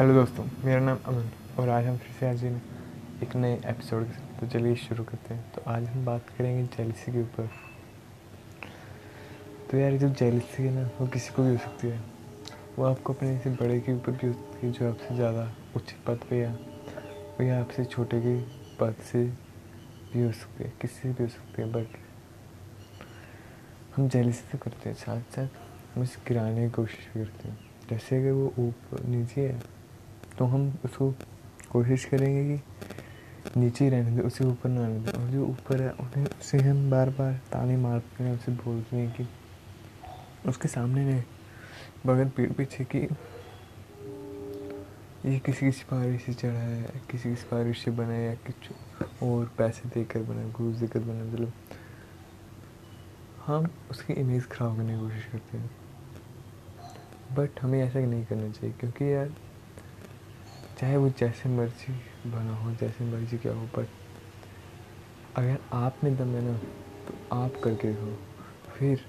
Hello दोस्तों, मेरा नाम अमन और आज हम फिर से हाजिर हैं एक नए एपिसोड के साथ। तो चलिए शुरू करते हैं। तो आज हम बात करेंगे जेलसी के ऊपर। तो यार जो जेलसी है ना, वो किसी को भी हो सकती है। वो आपको अपने से बड़े के ऊपर भी हो सकती है जो आपसे ज़्यादा उच्च पद पे या आपसे छोटे के पद से भी हो सकती है, किसी से भी हो सकती है। बट हम जेलसी तो करते हैं, साथ साथ हम उसे गिराने की कोशिश भी करते हैं। जैसे अगर वो ऊपर नीचे है तो हम उसको कोशिश करेंगे कि नीचे ही रहने दें, उसे ऊपर ना आने दें। और जो ऊपर है उन्हें उसे हम बार बार ताने मारते हैं, उसे बोलते हैं कि उसके सामने नहीं, बगैर पेड़ पीछे की ये किसी की सिफारिश से चढ़ा है, किसी की सिफारिश से बना है, या कुछ और पैसे देकर बना, घूस देकर बना। मतलब हम उसकी इमेज ख़राब करने की कोशिश करते हैं, बट हमें ऐसा नहीं करना चाहिए। क्योंकि यार चाहे वो जैसे मर्जी बना हो, जैसे मर्जी क्या हो, बट अगर आप में दम है ना तो आप करके हो। फिर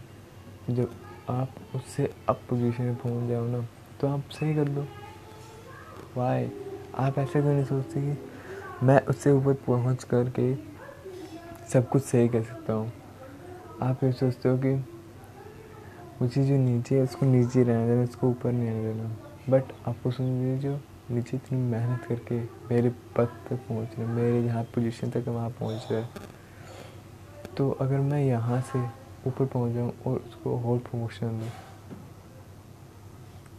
जब आप उससे अप पोजीशन में पहुंच जाओ ना तो आप सही कर दो। वाई आप ऐसे क्यों नहीं सोचते कि मैं उससे ऊपर पहुंच कर के सब कुछ सही कर सकता हूँ। आप ये सोचते हो कि मुझे जो नीचे है उसको नीचे रहने देना, उसको ऊपर नहीं आने देना। बट आपको समझिए जो नीचे इतनी मेहनत करके मेरे पद तक पहुँच रहे, मेरे यहाँ पोजीशन तक वहाँ पहुँच रहे, तो अगर मैं यहाँ से ऊपर पहुँच जाऊँ और उसको और प्रमोशन दूँ,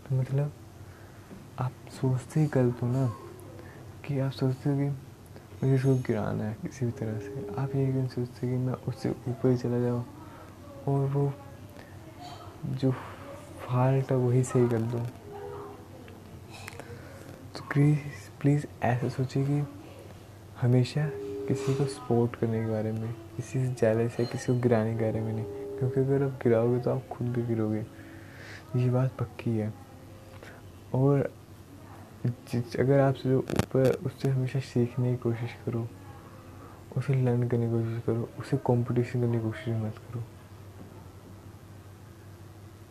तो मतलब आप सोचते ही गलत हो ना। कि आप सोचते हो कि मुझे इसको गिराना है किसी भी तरह से। आप ये क्यों सोचते कि मैं उससे ऊपर ही चला जाऊँ और वो जो फाल्ट है वही सही कर दूँ। तो प्लीज़ ऐसा सोचिए कि हमेशा किसी को सपोर्ट करने के बारे में, किसी से जेलस या किसी को गिराने के बारे में नहीं। क्योंकि अगर आप गिराओगे तो आप खुद भी गिरोगे, ये बात पक्की है। और अगर आप जो ऊपर उससे हमेशा सीखने की कोशिश करो, उसे लर्न करने की कोशिश करो, उसे कंपटीशन करने की कोशिश मत करो,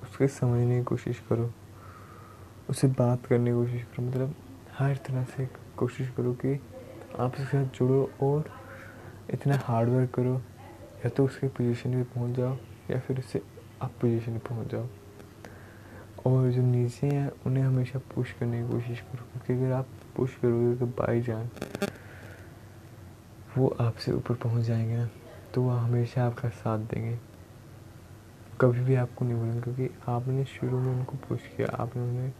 उसके समझने की कोशिश करो, उससे बात करने की कोशिश करो। मतलब हर तरह से कोशिश करो कि आप उसके साथ जुड़ो और इतना हार्डवर्क करो, या तो उसके पोजीशन पे पहुंच जाओ या फिर उससे आप पोजीशन पे पहुंच जाओ। और जो नीचे हैं उन्हें हमेशा पुश करने की कोशिश करो, क्योंकि अगर आप पुश करोगे तो बाई चांस वो आपसे ऊपर पहुंच जाएंगे ना, तो वो हमेशा आपका साथ देंगे, कभी भी आपको नहीं बोलेंगे। क्योंकि आपने शुरू में उनको पुश किया, आपने उन्हें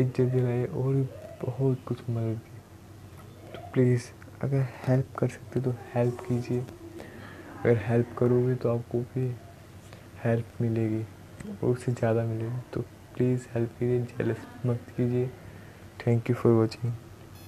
इज्जत दिलाई और बहुत कुछ मदद की। तो प्लीज़ अगर हेल्प कर सकते तो हेल्प कीजिए। अगर हेल्प करोगे तो आपको भी हेल्प मिलेगी और उससे ज़्यादा मिलेगी। तो प्लीज़ हेल्प कीजिए, जेलस मत कीजिए। Thank you for watching.